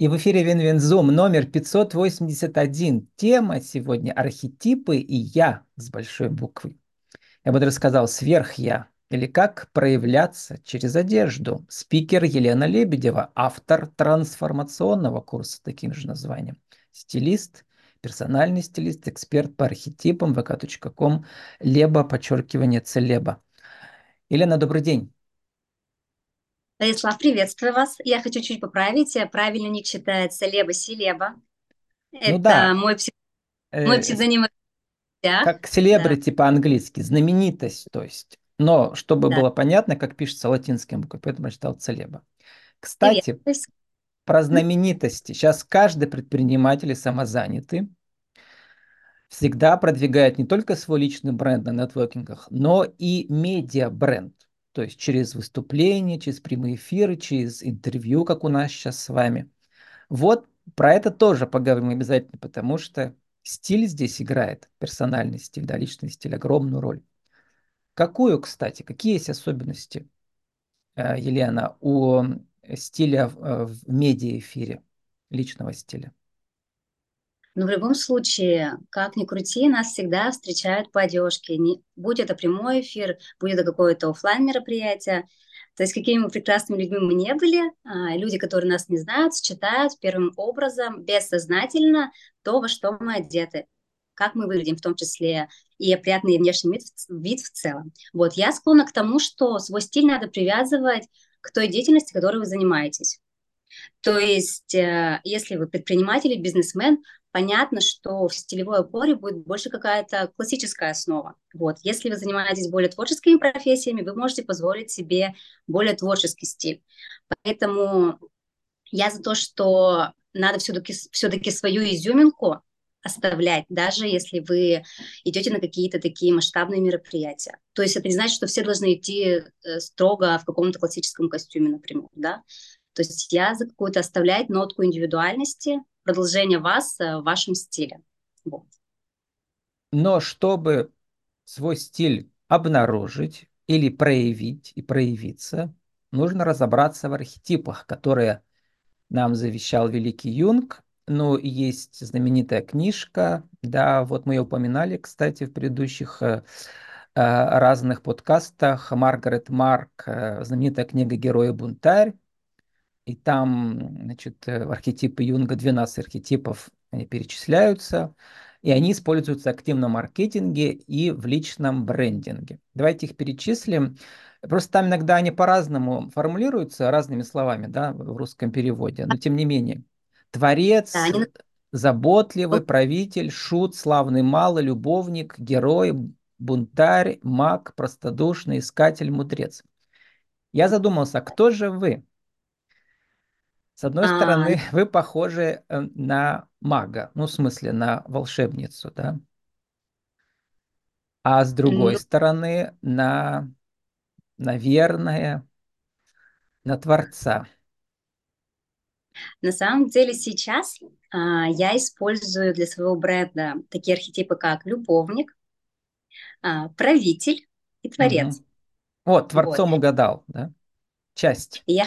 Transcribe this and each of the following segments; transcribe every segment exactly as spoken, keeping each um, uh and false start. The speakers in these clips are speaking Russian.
И в эфире Вин Вин Зум номер пятьсот восемьдесят один. Тема сегодня «Архетипы и я» с большой буквы. Я бы рассказал «Сверх-я» или «Как проявляться через одежду». Спикер Елена Лебедева, автор трансформационного курса с таким же названием. Стилист, персональный стилист, эксперт по архетипам, вэ ка точка ком, leba, подчеркивание, целеба. Елена, добрый день. Владислав, приветствую вас. Я хочу чуть поправить. Правильно ник считается leba_celeba. Ну, это да. мой, псих... э, мой псевдоним. Как celebrity, да, по-английски, знаменитость, то есть. Но чтобы да. было понятно, как пишется латинским буквой, поэтому я читал целеба. Кстати, Привет. про знаменитости. Сейчас каждый предприниматель и самозанятый всегда продвигает не только свой личный бренд на нетворкингах, но и медиабренд. То есть через выступления, через прямые эфиры, через интервью, как у нас сейчас с вами. Вот про это тоже поговорим обязательно, потому что стиль здесь играет, персональный стиль, да, личный стиль, огромную роль. Какую, кстати, какие есть особенности, Елена, у стиля в медиа-эфире, личного стиля? Но в любом случае, как ни крути, нас всегда встречают по одежке. Не, будь это прямой эфир, будь это какое-то офлайн мероприятие. То есть какими бы прекрасными людьми мы не были, а, люди, которые нас не знают, считают первым образом, бессознательно, то, во что мы одеты, как мы выглядим, в том числе и приятный внешний вид, вид в целом. Вот, я склонна к тому, что свой стиль надо привязывать к той деятельности, которой вы занимаетесь. То есть, э, если вы предприниматель и бизнесмен, понятно, что в стилевой опоре будет больше какая-то классическая основа. Вот. Если вы занимаетесь более творческими профессиями, вы можете позволить себе более творческий стиль. Поэтому я за то, что надо все-таки, все-таки свою изюминку оставлять, даже если вы идете на какие-то такие масштабные мероприятия. То есть это не значит, что все должны идти строго в каком-то классическом костюме, например, да? То есть я за какую-то оставлять нотку индивидуальности, продолжение вас в вашем стиле. Вот. Но чтобы свой стиль обнаружить или проявить и проявиться, нужно разобраться в архетипах, которые нам завещал великий Юнг. Ну, есть знаменитая книжка, да, вот мы ее упоминали, кстати, в предыдущих э, разных подкастах. Маргарет Марк, э, знаменитая книга «Герой и Бунтарь». И там, значит, архетипы Юнга, двенадцать архетипов, они перечисляются, и они используются активно в маркетинге и в личном брендинге. Давайте их перечислим. Просто там иногда они по-разному формулируются, разными словами, да, в русском переводе, но тем не менее. Творец, заботливый, правитель, шут, славный малый, любовник, герой, бунтарь, маг, простодушный, искатель, мудрец. Я задумался, кто же вы? С одной А-а-а. стороны, вы похожи на мага, ну, в смысле, на волшебницу, да? А с другой стороны, на, наверное, на творца. На самом деле сейчас а, я использую для своего бренда такие архетипы, как любовник, а, правитель и творец. Угу. Вот, творцом вот. угадал, да? Часть. Я...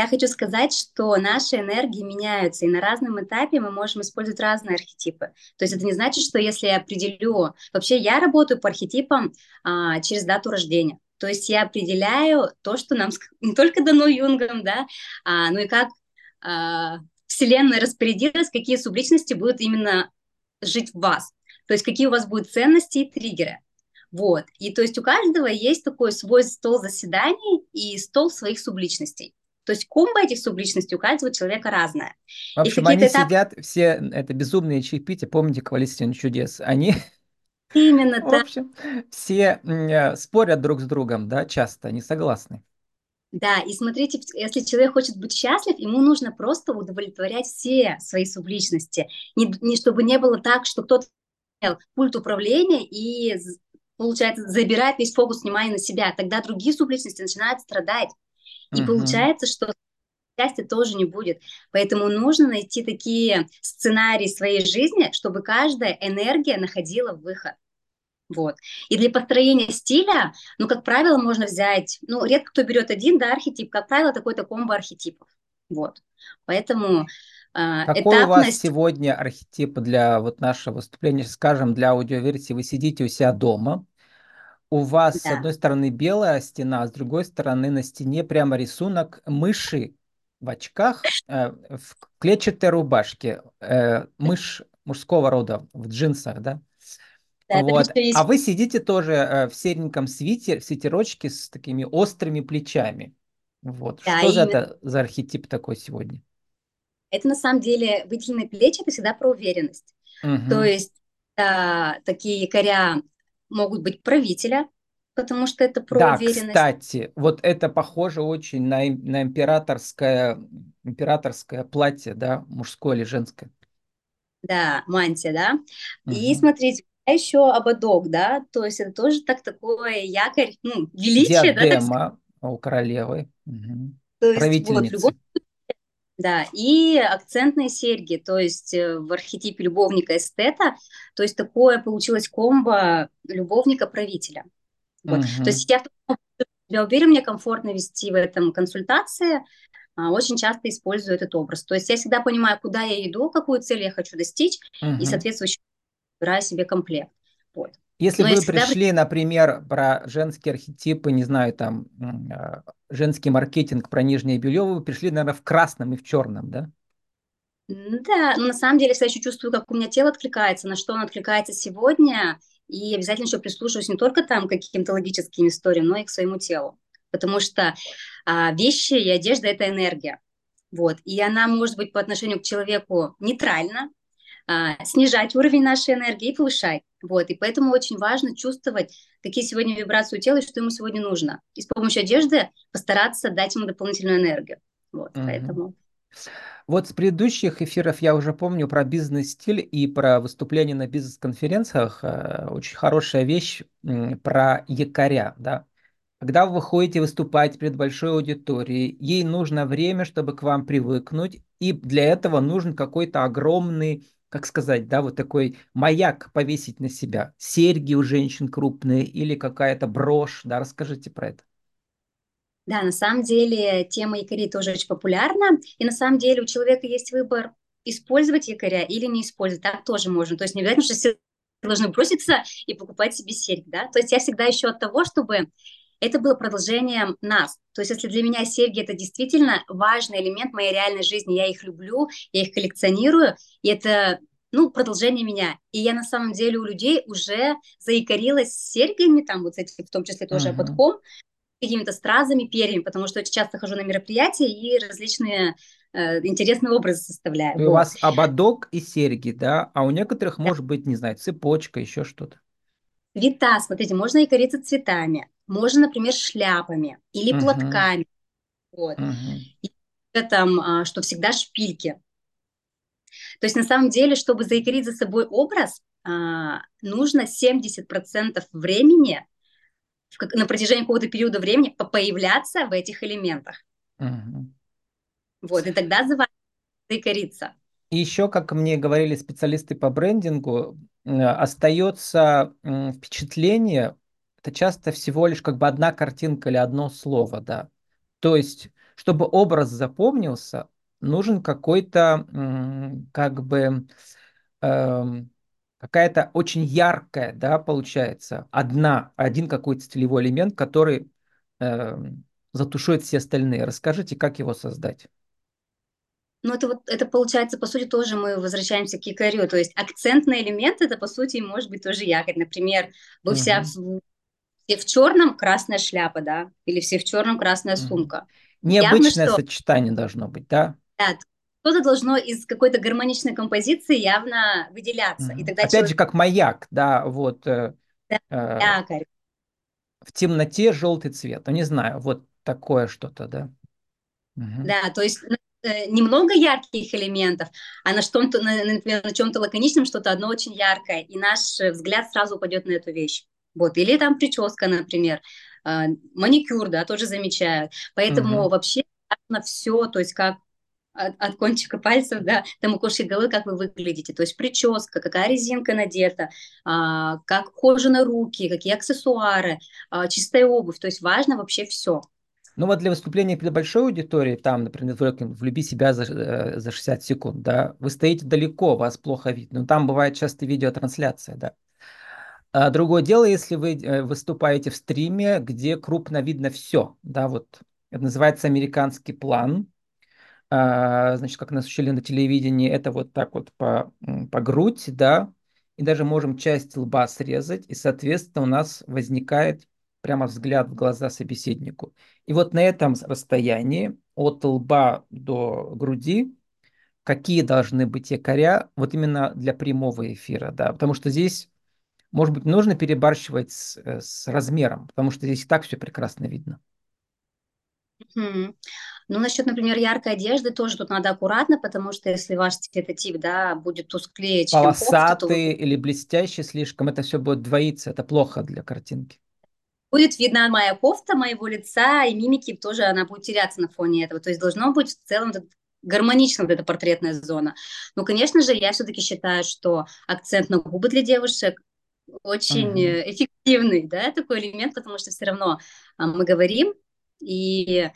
Я хочу сказать, что наши энергии меняются, и на разном этапе мы можем использовать разные архетипы. То есть это не значит, что если я определю... Вообще я работаю по архетипам а, через дату рождения. То есть я определяю то, что нам не только дано Юнгом, да, а, но и как а, Вселенная распорядилась, какие субличности будут именно жить в вас. То есть какие у вас будут ценности и триггеры. Вот. И то есть у каждого есть такой свой стол заседаний и стол своих субличностей. То есть кумба этих субличностей у каждого человека разная. В общем, они этап... сидят, все это безумные чаепития, помните, «Колесо чудес», они именно в общем, так. все спорят друг с другом, да, часто, не согласны. Да, и смотрите, если человек хочет быть счастлив, ему нужно просто удовлетворять все свои субличности, не, не чтобы не было так, что кто-то имел пульт управления и, получается, забирает весь фокус внимания на себя, тогда другие субличности начинают страдать. И uh-huh. получается, что счастья тоже не будет. Поэтому нужно найти такие сценарии своей жизни, чтобы каждая энергия находила выход. Вот. И для построения стиля, ну, как правило, можно взять... Ну, редко кто берет один, да, архетип. Как правило, такой-то комбо архетипов. Вот. Поэтому Какой этапность. У вас сегодня архетип для вот нашего выступления, скажем, для аудиоверсии? Вы сидите у себя дома, у вас да. с одной стороны белая стена, а с другой стороны на стене прямо рисунок мыши в очках, э, в клетчатой рубашке, э, мышь мужского рода в джинсах, да? Да, вот. Есть... А вы сидите тоже э, в сереньком свитер, в свитерочке с такими острыми плечами. Вот. Да, что именно... за это за архетип такой сегодня? Это на самом деле выделенные плечи, это всегда про уверенность. Угу. То есть э, такие якоря могут быть правителя, потому что это про да, уверенность. Да, кстати, вот это похоже очень на, на императорское, императорское платье, да, мужское или женское. Да, мантия, да. Угу. И смотрите, еще ободок, да, то есть это тоже так такое якорь, ну, величие, диадема, да, у королевы. Угу. То есть вот, любовь, да, и акцентные серьги, то есть в архетипе любовника-эстета, то есть такое получилось комбо любовника-правителя. Вот. Угу. То есть я, я уверена, мне комфортно вести в этом консультации, очень часто использую этот образ. То есть я всегда понимаю, куда я иду, какую цель я хочу достичь, угу. и соответствующую выбираю себе комплект. Вот. Если бы вы всегда... пришли, например, про женские архетипы, не знаю, там, э, женский маркетинг, про нижнее белье, вы пришли, наверное, в красном и в черном, да? Да, но на самом деле, я еще чувствую, как у меня тело откликается, на что оно откликается сегодня, и обязательно еще прислушиваюсь не только там к каким-то логическим историям, но и к своему телу. Потому что э, вещи и одежда – это энергия. Вот. И она может быть по отношению к человеку нейтральна, снижать уровень нашей энергии и повышать. Вот. И поэтому очень важно чувствовать, какие сегодня вибрации у тела и что ему сегодня нужно. И с помощью одежды постараться дать ему дополнительную энергию. Вот, mm-hmm. поэтому. Вот с предыдущих эфиров я уже помню про бизнес-стиль и про выступление на бизнес-конференциях. Очень хорошая вещь про якоря, да. Когда вы ходите выступать перед большой аудиторией, ей нужно время, чтобы к вам привыкнуть, и для этого нужен какой-то огромный, как сказать, да, вот такой маяк повесить на себя. Серьги у женщин крупные или какая-то брошь, да, расскажите про это. Да, на самом деле тема якорей тоже очень популярна, и на самом деле у человека есть выбор, использовать якоря или не использовать, так тоже можно, то есть не обязательно, что все должны броситься и покупать себе серьги, да, то есть я всегда ищу от того, чтобы это было продолжением нас. То есть если для меня серьги – это действительно важный элемент моей реальной жизни, я их люблю, я их коллекционирую, и это, ну, продолжение меня. И я на самом деле у людей уже заикарилась серьгами, там вот эти, в том числе тоже uh-huh. ободком, какими-то стразами, перьями, потому что очень часто хожу на мероприятия и различные э, интересные образы составляю. И вот. У вас ободок и серьги, да? А у некоторых, да. может быть, не знаю, цепочка, еще что-то. Цвета, смотрите, можно якориться цветами, можно, например, шляпами или uh-huh. платками, вот. uh-huh. и там, что всегда шпильки. То есть на самом деле, чтобы заикарить за собой образ, нужно семьдесят процентов времени, на протяжении какого-то периода времени, появляться в этих элементах. Uh-huh. Вот, и тогда заикариться. И еще, как мне говорили специалисты по брендингу, остается впечатление, это часто всего лишь как бы одна картинка или одно слово, да. То есть, чтобы образ запомнился, нужен какой-то, как бы, э, какая-то очень яркая, да, получается, одна, один какой-то стилевой элемент, который э, затушует все остальные. Расскажите, как его создать? Ну, это вот, это получается, по сути, тоже мы возвращаемся к якорю, то есть акцентный элемент, это, по сути, может быть тоже якорь, например, вы uh-huh. вся в, все в черном, красная шляпа, да, или все в черном, красная сумка. Uh-huh. Необычное явно, сочетание что... должно быть, да? Да, что-то должно из какой-то гармоничной композиции явно выделяться. Uh-huh. И тогда Опять человек... же, как маяк, да, вот, да, э, якорь. В темноте желтый цвет, ну, не знаю, вот такое что-то, да? Uh-huh. Да, то есть... немного ярких элементов, а на, на, например, на чем-то лаконичном что-то одно очень яркое, и наш взгляд сразу упадет на эту вещь. Вот. Или там прическа, например, маникюр, да, тоже замечают. Поэтому угу. вообще на все, то есть как от, от кончика пальцев, да, до макушки головы, как вы выглядите, то есть прическа, какая резинка надета, как кожа на руки, какие аксессуары, чистая обувь, то есть важно вообще все. Ну вот для выступления перед большой аудиторией, там, например, «Влюби себя за, за шестьдесят секунд», да, вы стоите далеко, вас плохо видно, но там бывает часто видеотрансляция, да. А другое дело, если вы выступаете в стриме, где крупно видно все, да, вот, это называется «американский план», а, значит, как нас учили на телевидении, это вот так вот по, по грудь, да, и даже можем часть лба срезать, и, соответственно, у нас возникает прямо взгляд в глаза собеседнику. И вот на этом расстоянии от лба до груди какие должны быть якоря вот именно для прямого эфира, да, потому что здесь, может быть, нужно перебарщивать с, с размером, потому что здесь и так все прекрасно видно. Mm-hmm. Ну, насчет, например, яркой одежды тоже тут надо аккуратно, потому что если ваш цветотип, да, будет тусклее, чем полосатый кофта, то... или блестящий слишком, это все будет двоиться, это плохо для картинки. Будет видна моя кофта, моего лица и мимики, тоже она будет теряться на фоне этого. То есть должно быть в целом гармонично вот эта портретная зона. Но, конечно же, я все-таки считаю, что акцент на губы для девушек очень uh-huh. эффективный, да, такой элемент, потому что все равно мы говорим, и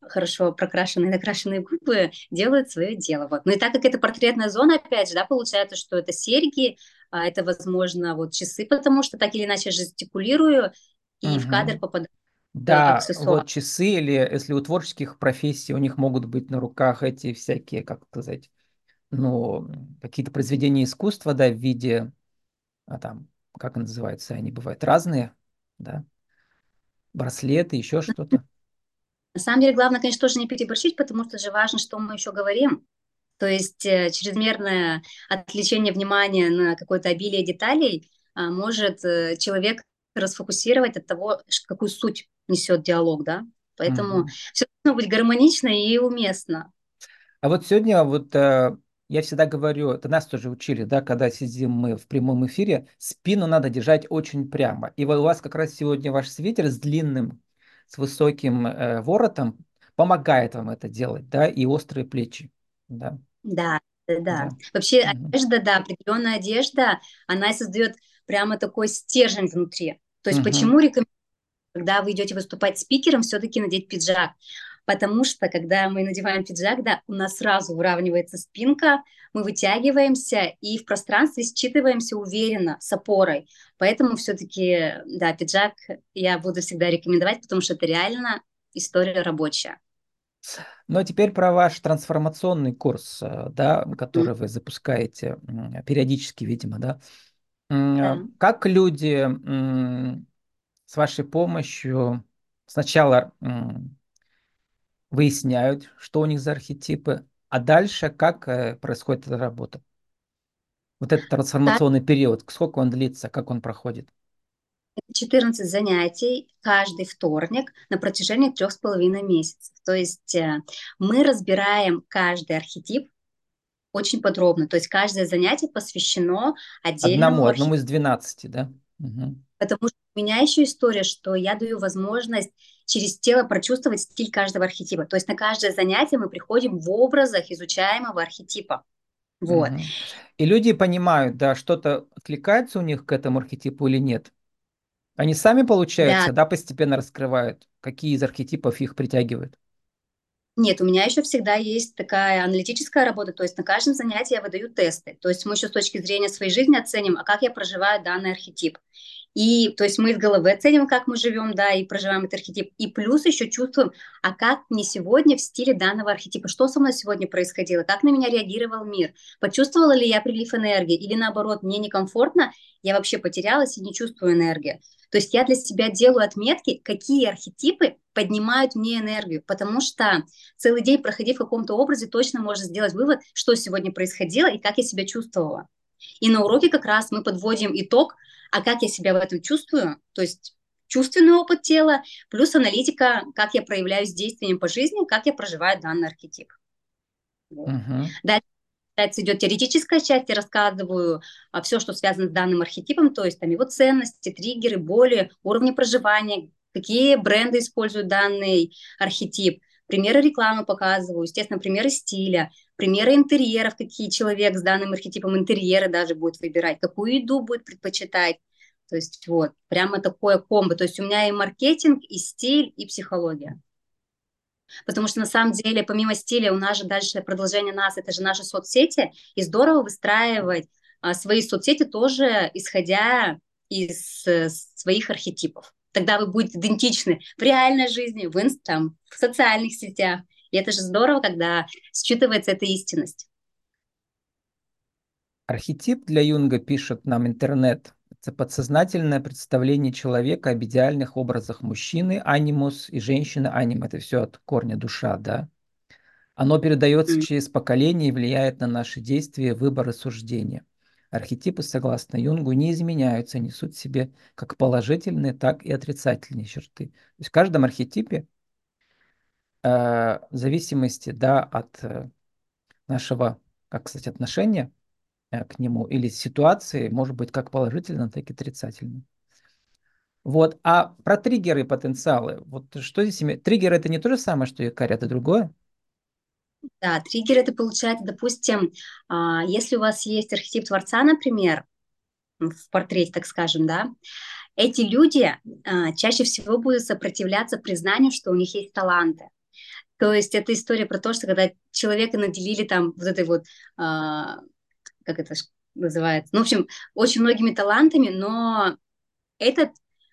хорошо прокрашенные, накрашенные губы делают свое дело. Вот. Ну и так как это портретная зона, опять же, да, получается, что это серьги, а это, возможно, вот часы, потому что так или иначе жестикулирую, и угу. в кадр попадают да, аксессуары. Вот часы, или если у творческих профессий, у них могут быть на руках эти всякие, как сказать, ну, какие-то произведения искусства, да, в виде, а там, как называются, они бывают разные, да, браслеты, еще что-то. На самом деле, главное, конечно, тоже не переборщить, потому что же важно, что мы еще говорим. То есть чрезмерное отвлечение внимания на какое-то обилие деталей может человек расфокусировать от того, какую суть несет диалог, да? Поэтому mm-hmm. все должно быть гармонично и уместно. А вот сегодня вот э, я всегда говорю, это нас тоже учили, да, когда сидим мы в прямом эфире, спину надо держать очень прямо. И вот у вас как раз сегодня ваш свитер с длинным, с высоким э, воротом помогает вам это делать, да, и острые плечи, да. Да, да, да. Вообще mm-hmm. одежда, да, определенная одежда, она создает прямо такой стержень внутри. То есть uh-huh. почему рекомендую, когда вы идете выступать спикером, все-таки надеть пиджак? Потому что, когда мы надеваем пиджак, да, у нас сразу выравнивается спинка, мы вытягиваемся и в пространстве считываемся уверенно, с опорой. Поэтому все-таки, да, пиджак я буду всегда рекомендовать, потому что это реально история рабочая. Ну, а теперь про ваш трансформационный курс, да, который mm-hmm. вы запускаете периодически, видимо, да. Да. Как люди с вашей помощью сначала выясняют, что у них за архетипы, а дальше как происходит эта работа? Вот этот трансформационный да. период, сколько он длится, как он проходит? четырнадцать занятий каждый вторник на протяжении трех с половиной месяцев. То есть мы разбираем каждый архетип очень подробно. То есть каждое занятие посвящено отдельному... Одному, архетипу. Одному из двенадцати, да? Угу. Потому что у меня еще история, что я даю возможность через тело прочувствовать стиль каждого архетипа. То есть на каждое занятие мы приходим в образах изучаемого архетипа. Вот. Угу. И люди понимают, да, что-то откликается у них к этому архетипу или нет. Они сами, получается, да, да постепенно раскрывают, какие из архетипов их притягивают. Нет, у меня еще всегда есть такая аналитическая работа, то есть на каждом занятии я выдаю тесты, то есть мы еще с точки зрения своей жизни оценим, а как я проживаю данный архетип. И то есть мы из головы оценим, как мы живем, да, и проживаем этот архетип, и плюс еще чувствуем, а как мне сегодня в стиле данного архетипа, что со мной сегодня происходило, как на меня реагировал мир, почувствовала ли я прилив энергии, или наоборот, мне некомфортно, я вообще потерялась и не чувствую энергии. То есть я для себя делаю отметки, какие архетипы поднимают мне энергию, потому что целый день, проходив в каком-то образе, точно можно сделать вывод, что сегодня происходило и как я себя чувствовала. И на уроке как раз мы подводим итог, а как я себя в этом чувствую, то есть чувственный опыт тела, плюс аналитика, как я проявляюсь действием по жизни, как я проживаю данный архетип. Вот. Uh-huh. Дальше идет теоретическая часть, я рассказываю все, что связано с данным архетипом, то есть там его ценности, триггеры, боли, уровни проживания, какие бренды используют данный архетип, примеры рекламы показываю, естественно, примеры стиля, примеры интерьеров, какие человек с данным архетипом интерьера даже будет выбирать, какую еду будет предпочитать. То есть вот, прямо такое комбо. То есть у меня и маркетинг, и стиль, и психология. Потому что на самом деле, помимо стиля, у нас же дальше продолжение нас, это же наши соцсети, и здорово выстраивать а, свои соцсети тоже, исходя из а, своих архетипов. Тогда вы будете идентичны в реальной жизни, в инстаграм, в социальных сетях. И это же здорово, когда считывается эта истинность. Архетип для Юнга, пишет нам интернет, это подсознательное представление человека об идеальных образах мужчины, анимус, и женщины, аним. Это все от корня душа, да? Оно передается mm-hmm. через поколение и влияет на наши действия, выборы, суждения. Архетипы, согласно Юнгу, не изменяются, несут в себе как положительные, так и отрицательные черты. То есть в каждом архетипе, э, в зависимости, да, от э, нашего, как сказать, отношения к нему или ситуации, может быть как положительно, так и отрицательно. Вот. А про триггеры и потенциалы. Вот что здесь имеет? Триггеры — это не то же самое, что якорь, это другое? Да, триггер — это получается, допустим, если у вас есть архетип Творца, например, в портрете, так скажем, да, эти люди чаще всего будут сопротивляться признанию, что у них есть таланты. То есть это история про то, что когда человека наделили там вот этой вот, как это называется, ну, в общем, очень многими талантами, но это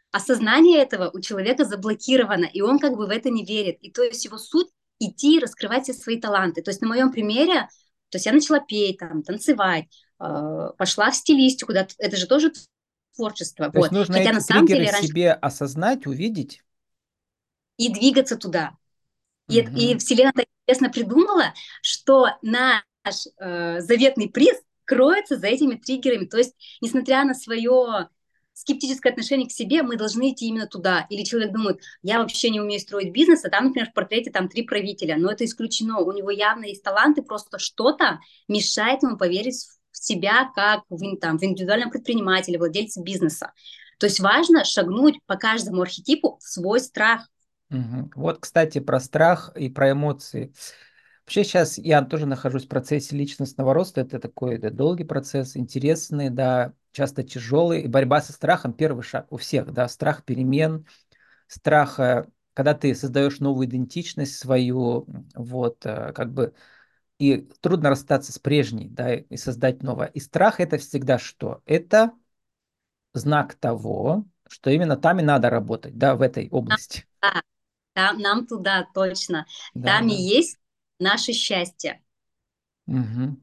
осознание этого у человека заблокировано, и он как бы в это не верит. И то есть его суть — идти и раскрывать все свои таланты. То есть на моем примере, то есть я начала петь, там, танцевать, пошла в стилистику, да, это же тоже творчество. То вот. есть нужно Хотя эти на самом триггеры деле раньше... себе осознать, увидеть. И двигаться туда. И, угу. и Вселенная так интересно придумала, что на наш э, заветный приз кроется за этими триггерами. То есть, несмотря на свое скептическое отношение к себе, мы должны идти именно туда. Или человек думает, я вообще не умею строить бизнес, а там, например, в портрете там три правителя. Но это исключено. У него явно есть таланты, просто что-то мешает ему поверить в себя как в, там, в индивидуального предпринимателя, владельца бизнеса. То есть важно шагнуть по каждому архетипу в свой страх. Угу. Вот, кстати, про страх и про эмоции. Вообще сейчас я тоже нахожусь в процессе личностного роста. Это такой да, долгий процесс, интересный, да, часто тяжелый. И борьба со страхом — первый шаг у всех, да, страх перемен, страх, когда ты создаешь новую идентичность свою, вот, как бы, и трудно расстаться с прежней, да, и создать новое. И страх — это всегда что? Это знак того, что именно там и надо работать, да, в этой области. Да, да, нам туда точно. Да, там да. и есть наше счастье. Угу.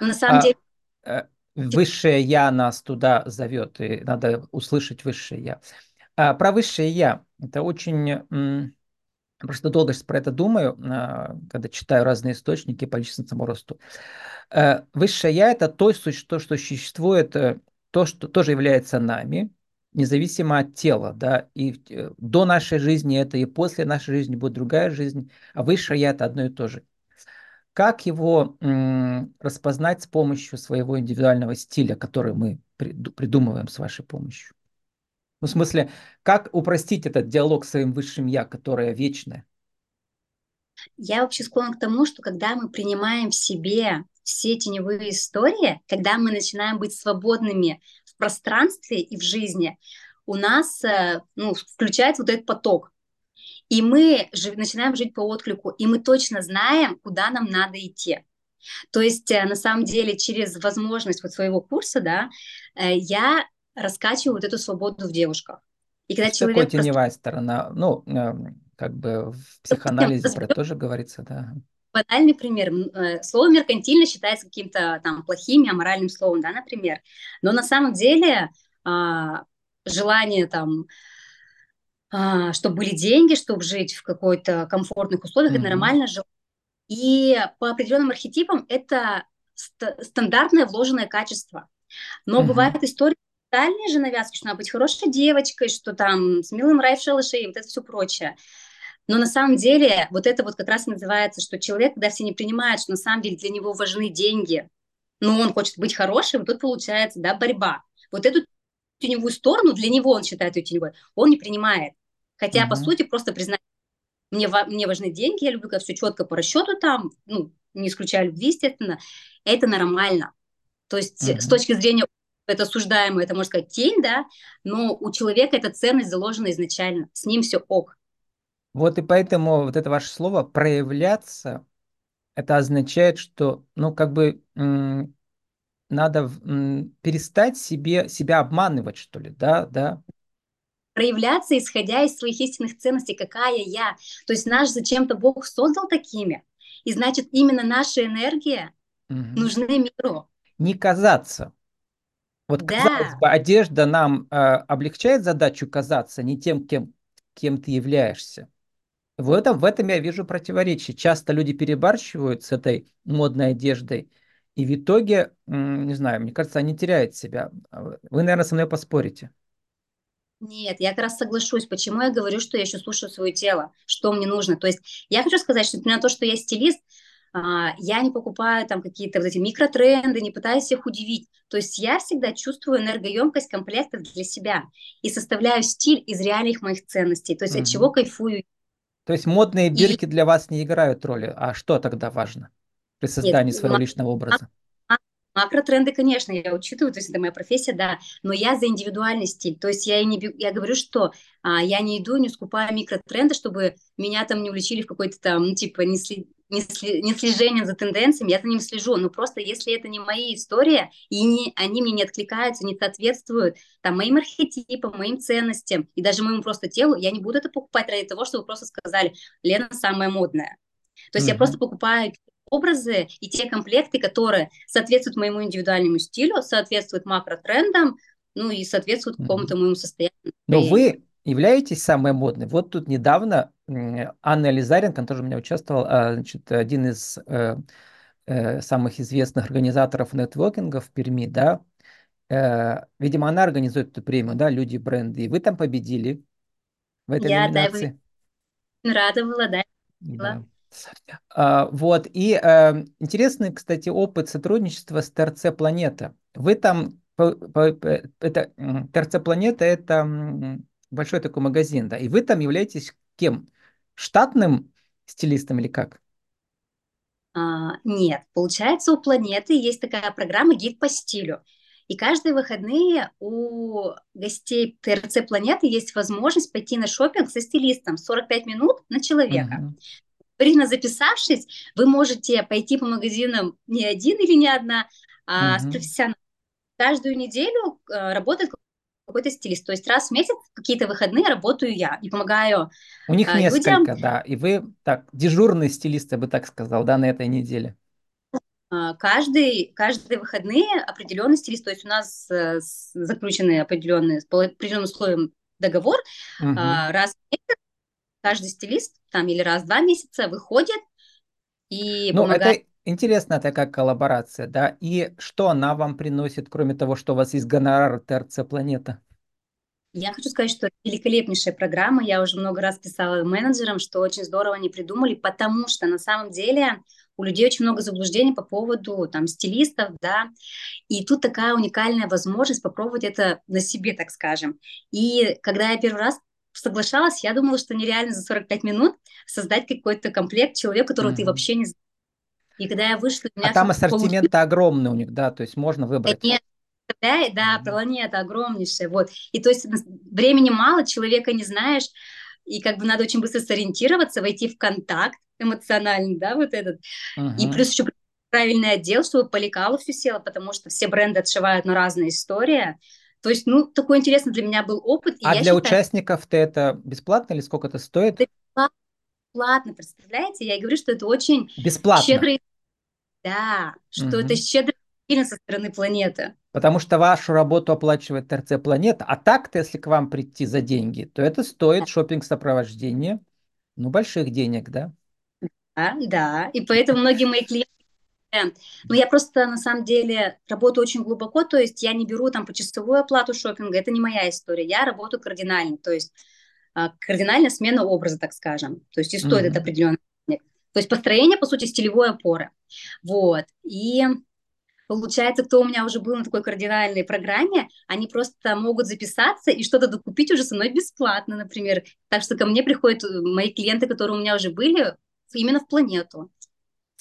На самом а, деле... Высшее Я нас туда зовет, и надо услышать Высшее Я. А, про Высшее Я. Это очень... М, просто долго сейчас про это думаю, а, когда читаю разные источники по личностному росту. А, Высшее Я — это то, что, что существует, то, что тоже является нами, независимо от тела, да, и до нашей жизни это, и после нашей жизни будет другая жизнь, а Высшее Я — это одно и то же. Как его м, распознать с помощью своего индивидуального стиля, который мы придумываем с вашей помощью? Ну, в смысле, как упростить этот диалог с своим Высшим Я, которое вечное? Я вообще склонна к тому, что когда мы принимаем в себе все теневые истории, когда мы начинаем быть свободными в пространстве и в жизни, у нас ну, включается вот этот поток. И мы жив, начинаем жить по отклику, и мы точно знаем, куда нам надо идти. То есть, на самом деле, через возможность вот своего курса, да, я раскачиваю вот эту свободу в девушках. И когда человек такой теневая просто... сторона, ну, как бы в психоанализе про это тоже говорится, да. Банальный пример. Слово «меркантильно» считается каким-то там плохим, аморальным словом, да, например. Но на самом деле желание там... чтобы были деньги, чтобы жить в какой-то комфортных условиях, mm-hmm. это нормально жить. И по определенным архетипам это ст- стандартное вложенное качество. Но mm-hmm. бывают истории тотальные же навязки, что надо быть хорошей девочкой, что там с милым рай в шалаше и вот это все прочее. Но на самом деле вот это вот как раз и называется, что человек, когда все не принимают, что на самом деле для него важны деньги, но он хочет быть хорошим, тут получается, да, борьба. Вот эту теневую сторону, для него он считает ее теневой, он не принимает. Хотя, mm-hmm. по сути, просто признать, мне, мне важны деньги, я люблю, когда все четко по расчету там, ну, не исключая любви, естественно, это нормально. То есть mm-hmm. с точки зрения, это осуждаемое, это, можно сказать, тень, да, но у человека эта ценность заложена изначально, с ним все ок. Вот и поэтому вот это ваше слово «проявляться», это означает, что, ну, как бы м, надо м, перестать себе, себя обманывать, что ли, да, да. Проявляться, исходя из своих истинных ценностей, какая я. То есть наш зачем-то Бог создал такими, и значит, именно наша энергия угу. нужна миру. Не казаться. Вот, да. казалось бы, одежда нам э, облегчает задачу казаться не тем, кем, кем ты являешься. В этом, в этом я вижу противоречие. Часто люди перебарщивают с этой модной одеждой, и в итоге, не знаю, мне кажется, они теряют себя. Вы, наверное, со мной поспорите. Нет, я как раз соглашусь. Почему я говорю, что я еще слушаю свое тело, что мне нужно? То есть я хочу сказать, что несмотря на то, что я стилист, я не покупаю там какие-то вот эти микротренды, не пытаюсь их удивить. То есть я всегда чувствую энергоемкость комплектов для себя и составляю стиль из реальных моих ценностей, то есть угу. от чего кайфую. То есть модные бирки и... для вас не играют роли, а что тогда важно при создании Нет, своего мак... личного образа? Макротренды, конечно, я учитываю, то есть это моя профессия, да, но я за индивидуальный стиль, то есть я, и не, я говорю, что а, я не иду, не скупаю микротренды, чтобы меня там не увлечили в какой-то там, ну, типа, не, сли, не, сли, не слежение за тенденциями, я за ним слежу, но просто если это не мои истории, и не, они мне не откликаются, не соответствуют там моим архетипам, моим ценностям, и даже моему просто телу, я не буду это покупать ради того, что вы просто сказали, Лена самая модная, то есть mm-hmm. я просто покупаю образы и те комплекты, которые соответствуют моему индивидуальному стилю, соответствуют макротрендам, ну и соответствуют какому-то моему состоянию. Но вы являетесь самой модной. Вот тут недавно Анна Лизаренко, тоже у меня участвовала, значит, один из э, э, самых известных организаторов нетворкинга в Перми, да, э, видимо, она организует эту премию, да, люди, бренды, и вы там победили в этой Я, номинации. Да, я рада была, да. да. Вот, и э, интересный, кстати, опыт сотрудничества с ТРЦ Планета. Вы там, по, по, это, ТРЦ Планета это большой такой магазин, да, и вы там являетесь кем? Штатным стилистом или как? А, нет, получается, у Планеты есть такая программа «Гид по стилю». И каждые выходные у гостей ТРЦ Планеты есть возможность пойти на шопинг со стилистом сорок пять минут на человека. Угу. Предварительно записавшись, вы можете пойти по магазинам не один или не одна, а угу. с профессионалом. Каждую неделю работает какой-то стилист. То есть раз в месяц какие-то выходные работаю я и помогаю У них несколько, людям. Да. И вы так дежурный стилист, я бы так сказал, да, на этой неделе. Каждый, каждые выходные определенный стилист. То есть у нас заключены определенные, по определенным условиям договор. Угу. Раз в месяц каждый стилист там или раз в два месяца выходит и ну, помогает. Это интересно, такая коллаборация, да? И что она вам приносит, кроме того, что у вас есть гонорар ТРЦ Планета? Я хочу сказать, что великолепнейшая программа. Я уже много раз писала менеджерам, что очень здорово они придумали, потому что на самом деле у людей очень много заблуждений по поводу там стилистов, да. И тут такая уникальная возможность попробовать это на себе, так скажем. И когда я первый раз соглашалась, я думала, что нереально за сорок пять минут создать какой-то комплект человека, которого mm-hmm. ты вообще не знаешь. И когда я вышла... У меня а там ассортимент получилось... огромный у них, да, то есть можно выбрать. Нет, да, да mm-hmm. планета огромнейшая, вот. И то есть времени мало, человека не знаешь, и как бы надо очень быстро сориентироваться, войти в контакт эмоциональный, да, вот этот. Mm-hmm. И плюс еще правильный отдел, чтобы по лекалу все село, потому что все бренды отшивают, но разные истории. То есть, ну, такой интересный для меня был опыт. А и я для считаю, участников-то это бесплатно или сколько это стоит? Это бесплатно, представляете? Я и говорю, что это очень бесплатно. щедрый... Да, что угу. это щедрый со стороны планеты. Потому что вашу работу оплачивает ТРЦ Планета, а так-то, если к вам прийти за деньги, то это стоит да. шопинг-сопровождение, ну, больших денег, да? Да, да, и поэтому многие мои клиенты... Но я просто, на самом деле, работаю очень глубоко, то есть я не беру там почасовую оплату шопинга, это не моя история, я работаю кардинально, то есть кардинальная смена образа, так скажем, то есть и стоит mm-hmm. это определенно. То есть построение, по сути, стилевой опоры. Вот, и получается, кто у меня уже был на такой кардинальной программе, они просто могут записаться и что-то докупить уже со мной бесплатно, например. Так что ко мне приходят мои клиенты, которые у меня уже были, именно в Планету.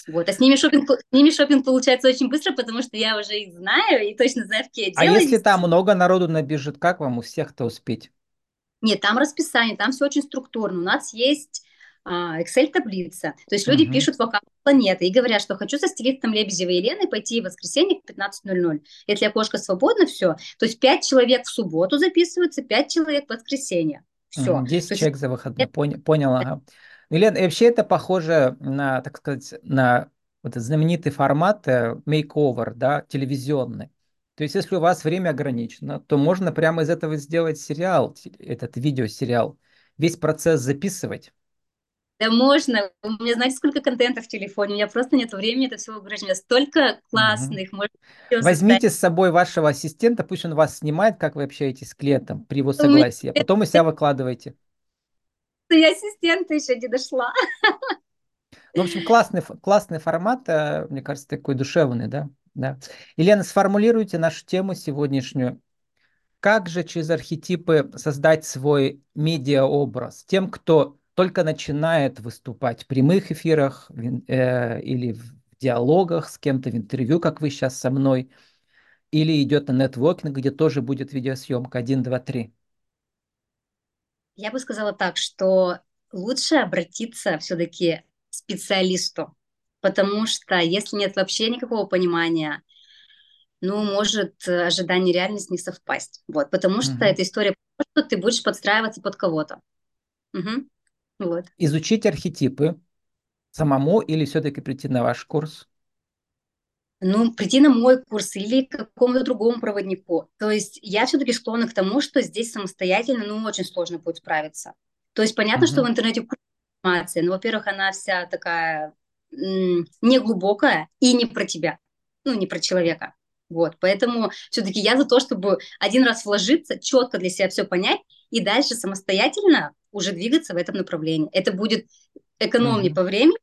Вот, а с ними шопинг, с ними шопинг получается очень быстро, потому что я уже их знаю и точно знаю, какие я делаю. А если там много народу набежит, как вам у всех-то успеть? Нет, там расписание, там все очень структурно. У нас есть а, Excel-таблица. То есть люди uh-huh. пишут вакансию планеты и говорят, что хочу со стилистом Лебедевой Еленой пойти в воскресенье в пятнадцать ноль ноль. Если окошко свободно, все. То есть пять человек в субботу записываются, пять человек в воскресенье. Все. десять человек за выходные. Это... Поняла. Елена, вообще это похоже на, так сказать, на вот этот знаменитый формат мейковер, да, телевизионный. То есть, если у вас время ограничено, то можно прямо из этого сделать сериал, этот видеосериал, весь процесс записывать. Да можно. У меня, знаете, сколько контента в телефоне, у меня просто нет времени, это все ограничено. Столько классных. Угу. Можно возьмите составить. С собой вашего ассистента, пусть он вас снимает, как вы общаетесь с клиентом при его согласии, а потом у себя выкладываете. Я ассистента еще не дошла. В общем, классный, классный формат, мне кажется, такой душевный, да? Да. Елена, сформулируйте нашу тему сегодняшнюю. Как же через архетипы создать свой медиаобраз тем, кто только начинает выступать в прямых эфирах э, или в диалогах с кем-то, в интервью, как вы сейчас со мной, или идет на нетворкинг, где тоже будет видеосъемка один, два, три? Я бы сказала так, что лучше обратиться все-таки к специалисту, потому что если нет вообще никакого понимания, ну, может ожидание и реальность не совпасть. Вот, потому что угу. эта история, что ты будешь подстраиваться под кого-то. Угу. Вот. Изучить архетипы самому или все-таки прийти на ваш курс? Ну, прийти на мой курс или к какому-то другому проводнику. То есть я все-таки склонна к тому, что здесь самостоятельно, ну, очень сложно будет справиться. То есть понятно, uh-huh. что в интернете куча информации, но, во-первых, она вся такая м- неглубокая и не про тебя, ну, не про человека. Вот, поэтому все-таки я за то, чтобы один раз вложиться, четко для себя все понять и дальше самостоятельно уже двигаться в этом направлении. Это будет экономнее uh-huh. по времени.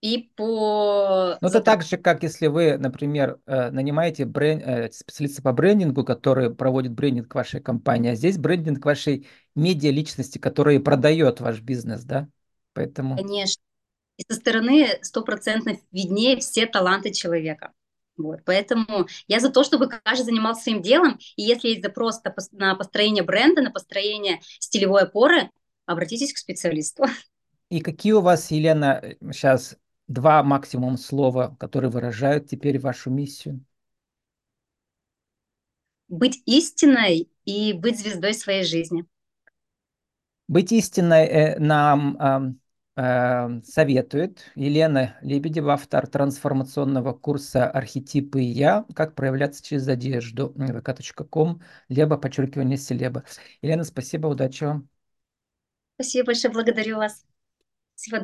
И по... Ну, это так же, как если вы, например, нанимаете брен... специалиста по брендингу, который проводит брендинг вашей компании, а здесь брендинг вашей медиа-личности, который продает ваш бизнес, да? Поэтому... Конечно. И со стороны стопроцентно виднее все таланты человека. Вот. Поэтому я за то, чтобы каждый занимался своим делом, и если есть запрос на построение бренда, на построение стилевой опоры, обратитесь к специалисту. И какие у вас, Елена, сейчас... Два максимум слова, которые выражают теперь вашу миссию. Быть истинной и быть звездой своей жизни. Быть истинной нам э, э, советует Елена Лебедева, автор трансформационного курса «Архетипы и Я. Как проявляться через одежду» вэ ка точка ком, леба, подчеркивание, селеба. Елена, спасибо, удачи вам. Спасибо большое, благодарю вас. Всего